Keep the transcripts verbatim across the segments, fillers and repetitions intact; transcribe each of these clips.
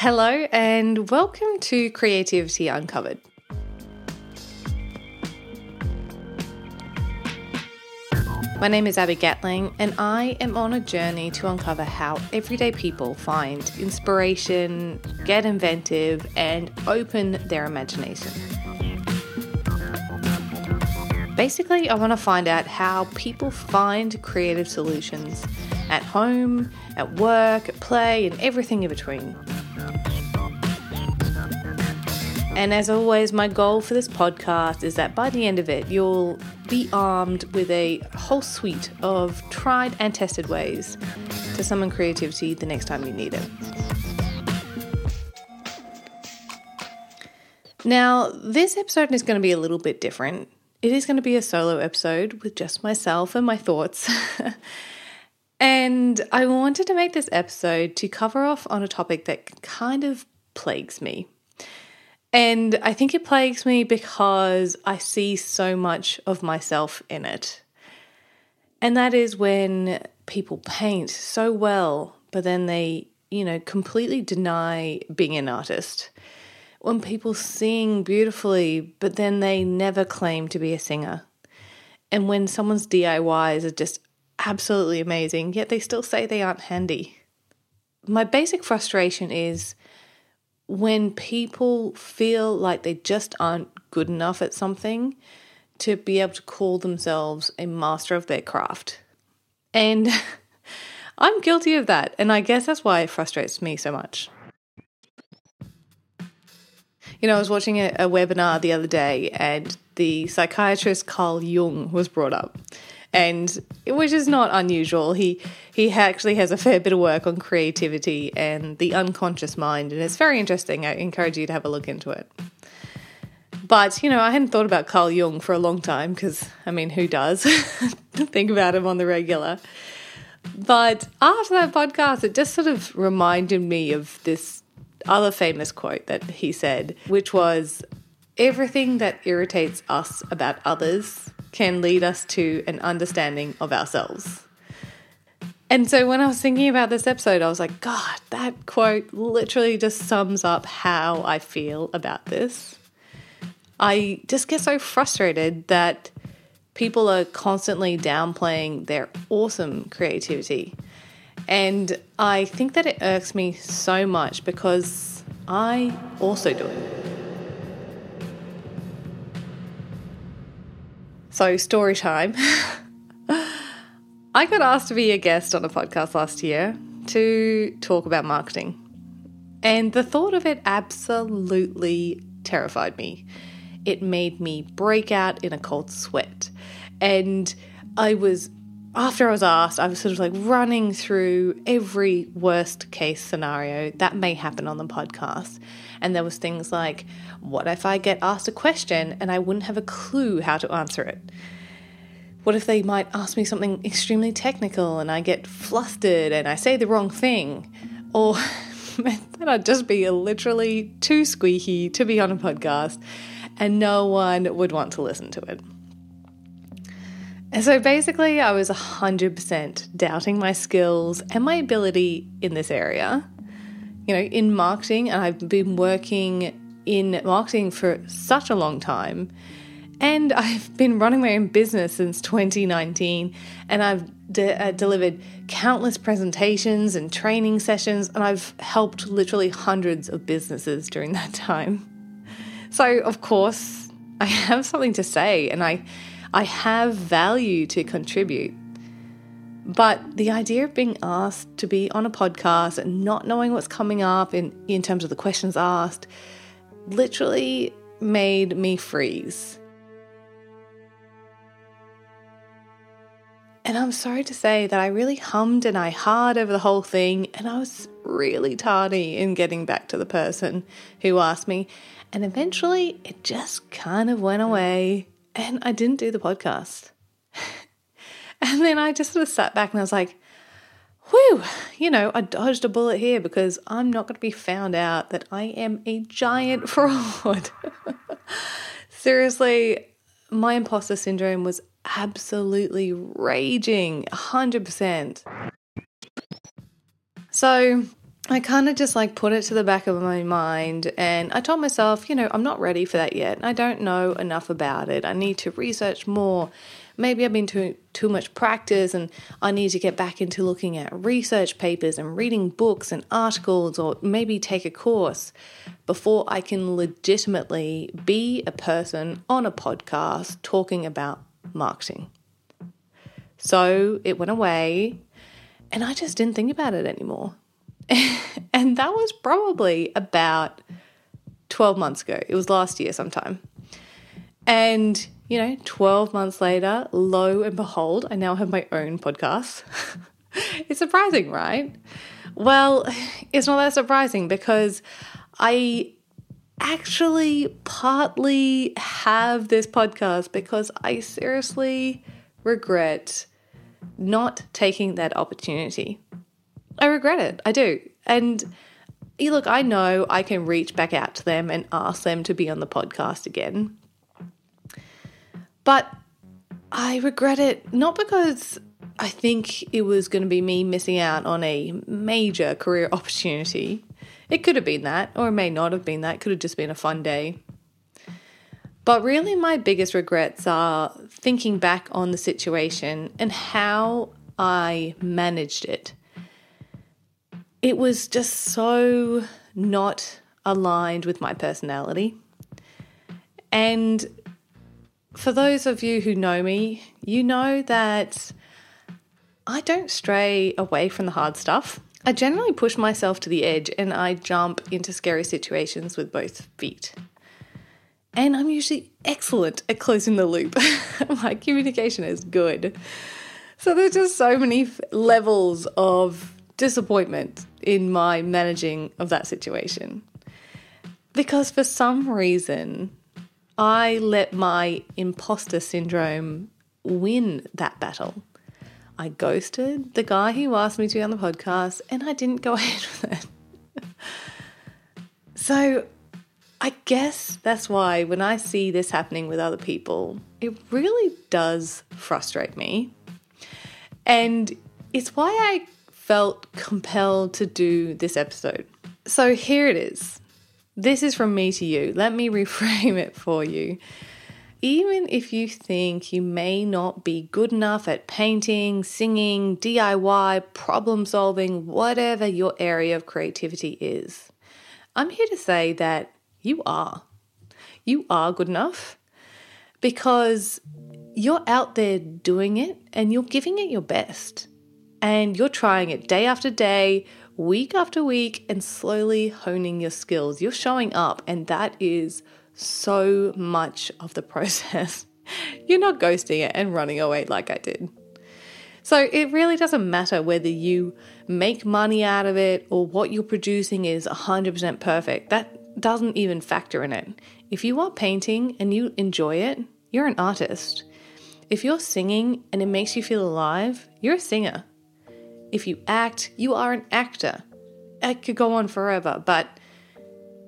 Hello and welcome to Creativity Uncovered. My name is Abby Gatling and I am on a journey to uncover how everyday people find inspiration, get inventive and open their imagination. Basically, I want to find out how people find creative solutions at home, at work, at play and everything in between. And as always, my goal for this podcast is that by the end of it, you'll be armed with a whole suite of tried and tested ways to summon creativity the next time you need it. Now, this episode is going to be a little bit different. It is going to be a solo episode with just myself and my thoughts. And I wanted to make this episode to cover off on a topic that kind of plagues me. And I think it plagues me because I see so much of myself in it. And that is when people paint so well, but then they, you know, completely deny being an artist. When people sing beautifully, but then they never claim to be a singer. And when someone's D I Ys are just absolutely amazing, yet they still say they aren't handy. My basic frustration is when people feel like they just aren't good enough at something to be able to call themselves a master of their craft. And I'm guilty of that. And I guess that's why it frustrates me so much. You know, I was watching a, a webinar the other day and the psychiatrist Carl Jung was brought up. And which is not unusual. He he actually has a fair bit of work on creativity and the unconscious mind, and it's very interesting. I encourage you to have a look into it. But, you know, I hadn't thought about Carl Jung for a long time because, I mean, who does think about him on the regular? But after that podcast, it just sort of reminded me of this other famous quote that he said, which was, "Everything that irritates us about others can lead us to an understanding of ourselves." And so when I was thinking about this episode, I was like, God, that quote literally just sums up how I feel about this. I just get so frustrated that people are constantly downplaying their awesome creativity. And I think that it irks me so much because I also do it. So, story time. I got asked to be a guest on a podcast last year to talk about marketing. And the thought of it absolutely terrified me. It made me break out in a cold sweat. And I was, after I was asked, I was sort of like running through every worst case scenario that may happen on the podcast. And there was things like, what if I get asked a question and I wouldn't have a clue how to answer it? What if they might ask me something extremely technical and I get flustered and I say the wrong thing? Or then I'd just be literally too squeaky to be on a podcast and no one would want to listen to it. And so basically I was one hundred percent doubting my skills and my ability in this area, you know, in marketing. And I've been working in marketing for such a long time. And I've been running my own business since twenty nineteen. And I've de- uh, delivered countless presentations and training sessions. And I've helped literally hundreds of businesses during that time. So, of course, I have something to say and I... I have value to contribute, but the idea of being asked to be on a podcast and not knowing what's coming up in, in terms of the questions asked literally made me freeze. And I'm sorry to say that I really hummed and I ha'd over the whole thing, and I was really tardy in getting back to the person who asked me, and eventually it just kind of went away. And I didn't do the podcast. And then I just sort of sat back and I was like, whew, you know, I dodged a bullet here because I'm not going to be found out that I am a giant fraud. Seriously, my imposter syndrome was absolutely raging, one hundred percent. So I kind of just like put it to the back of my mind, and I told myself, you know, I'm not ready for that yet. I don't know enough about it. I need to research more. Maybe I've been doing too much practice and I need to get back into looking at research papers and reading books and articles, or maybe take a course before I can legitimately be a person on a podcast talking about marketing. So it went away and I just didn't think about it anymore. And that was probably about twelve months ago. It was last year sometime. And, you know, twelve months later, lo and behold, I now have my own podcast. It's surprising, right? Well, it's not that surprising because I actually partly have this podcast because I seriously regret not taking that opportunity. I regret it. I do. And look, I know I can reach back out to them and ask them to be on the podcast again. But I regret it not because I think it was going to be me missing out on a major career opportunity. It could have been that, or it may not have been that. It could have just been a fun day. But really, my biggest regrets are thinking back on the situation and how I managed it. It was just so not aligned with my personality. And for those of you who know me, you know that I don't stray away from the hard stuff. I generally push myself to the edge and I jump into scary situations with both feet. And I'm usually excellent at closing the loop. My communication is good. So there's just so many levels of disappointment in my managing of that situation, because for some reason I let my imposter syndrome win that battle. I ghosted the guy who asked me to be on the podcast and I didn't go ahead with it. So I guess that's why when I see this happening with other people, it really does frustrate me. And it's why I felt compelled to do this episode. So here it is. This is from me to you. Let me reframe it for you. Even if you think you may not be good enough at painting, singing, D I Y, problem solving, whatever your area of creativity is, I'm here to say that you are. You are good enough because you're out there doing it and you're giving it your best. And you're trying it day after day, week after week, and slowly honing your skills. You're showing up, and that is so much of the process. You're not ghosting it and running away like I did. So it really doesn't matter whether you make money out of it or what you're producing is one hundred percent perfect. That doesn't even factor in it. If you are painting and you enjoy it, you're an artist. If you're singing and it makes you feel alive, you're a singer. If you act, you are an actor. I could go on forever, but,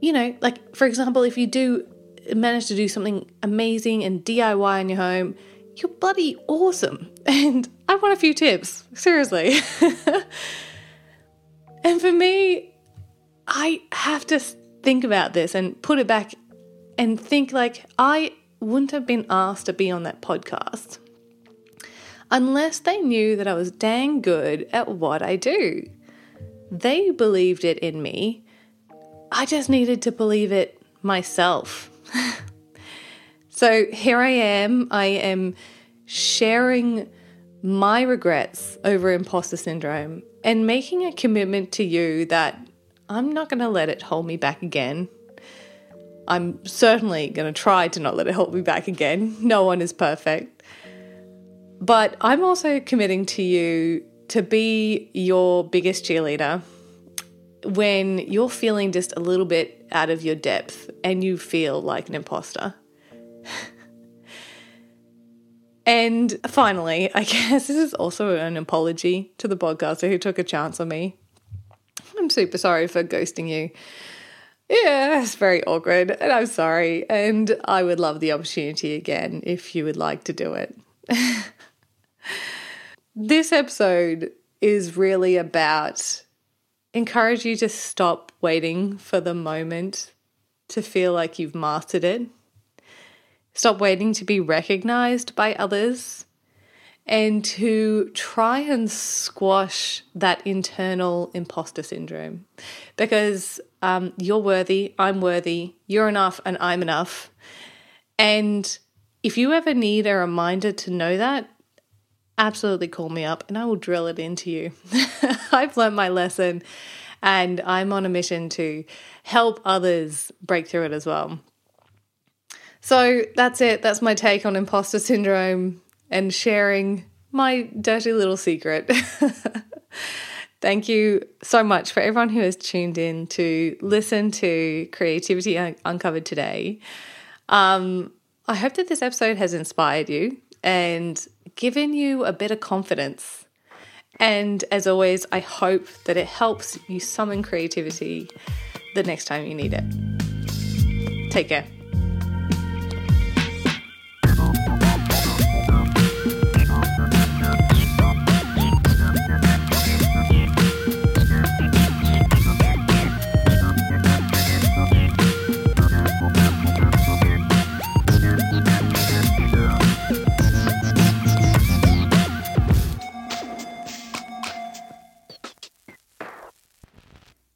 you know, like, for example, if you do manage to do something amazing and D I Y in your home, you're bloody awesome. And I want a few tips, seriously. And for me, I have to think about this and put it back and think, like, I wouldn't have been asked to be on that podcast unless they knew that I was dang good at what I do. They believed it in me. I just needed to believe it myself. So here I am. I am sharing my regrets over imposter syndrome and making a commitment to you that I'm not going to let it hold me back again. I'm certainly going to try to not let it hold me back again. No one is perfect. But I'm also committing to you to be your biggest cheerleader when you're feeling just a little bit out of your depth and you feel like an imposter. And finally, I guess this is also an apology to the podcaster who took a chance on me. I'm super sorry for ghosting you. Yeah, it's very awkward and I'm sorry. And I would love the opportunity again if you would like to do it. This episode is really about encourage you to stop waiting for the moment to feel like you've mastered it. Stop waiting to be recognized by others, and to try and squash that internal imposter syndrome, because um, you're worthy, I'm worthy, you're enough, and I'm enough. And if you ever need a reminder to know that, absolutely call me up and I will drill it into you. I've learned my lesson and I'm on a mission to help others break through it as well. So that's it. That's my take on imposter syndrome and sharing my dirty little secret. Thank you so much for everyone who has tuned in to listen to Creativity Uncovered today. Um, I hope that this episode has inspired you and given you a bit of confidence. And as always, I hope that it helps you summon creativity the next time you need it. Take care.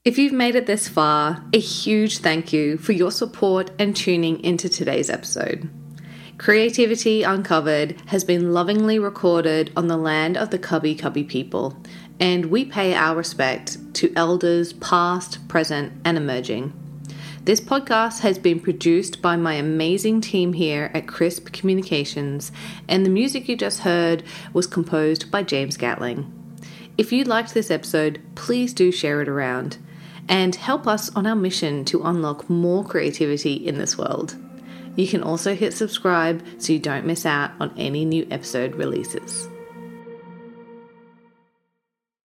If you've made it this far, a huge thank you for your support and tuning into today's episode. Creativity Uncovered has been lovingly recorded on the land of the Kabi Kabi people, and we pay our respect to elders past, present, and emerging. This podcast has been produced by my amazing team here at Crisp Communications, and the music you just heard was composed by James Gatling. If you liked this episode, please do share it around and help us on our mission to unlock more creativity in this world. You can also hit subscribe so you don't miss out on any new episode releases.